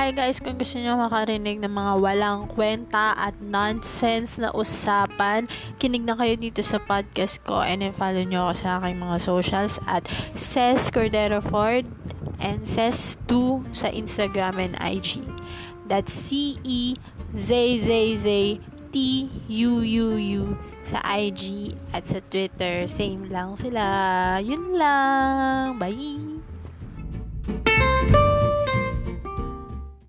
Hi guys, kung gusto nyo makarinig ng mga walang kwenta at nonsense na usapan, kinig na kayo dito sa podcast ko, and then follow nyo ako sa aking mga socials at Ces Cordero Ford and Ces2 sa Instagram and IG. That's CEZZZTUUU sa IG at sa Twitter. Same lang sila. Yun lang. Bye!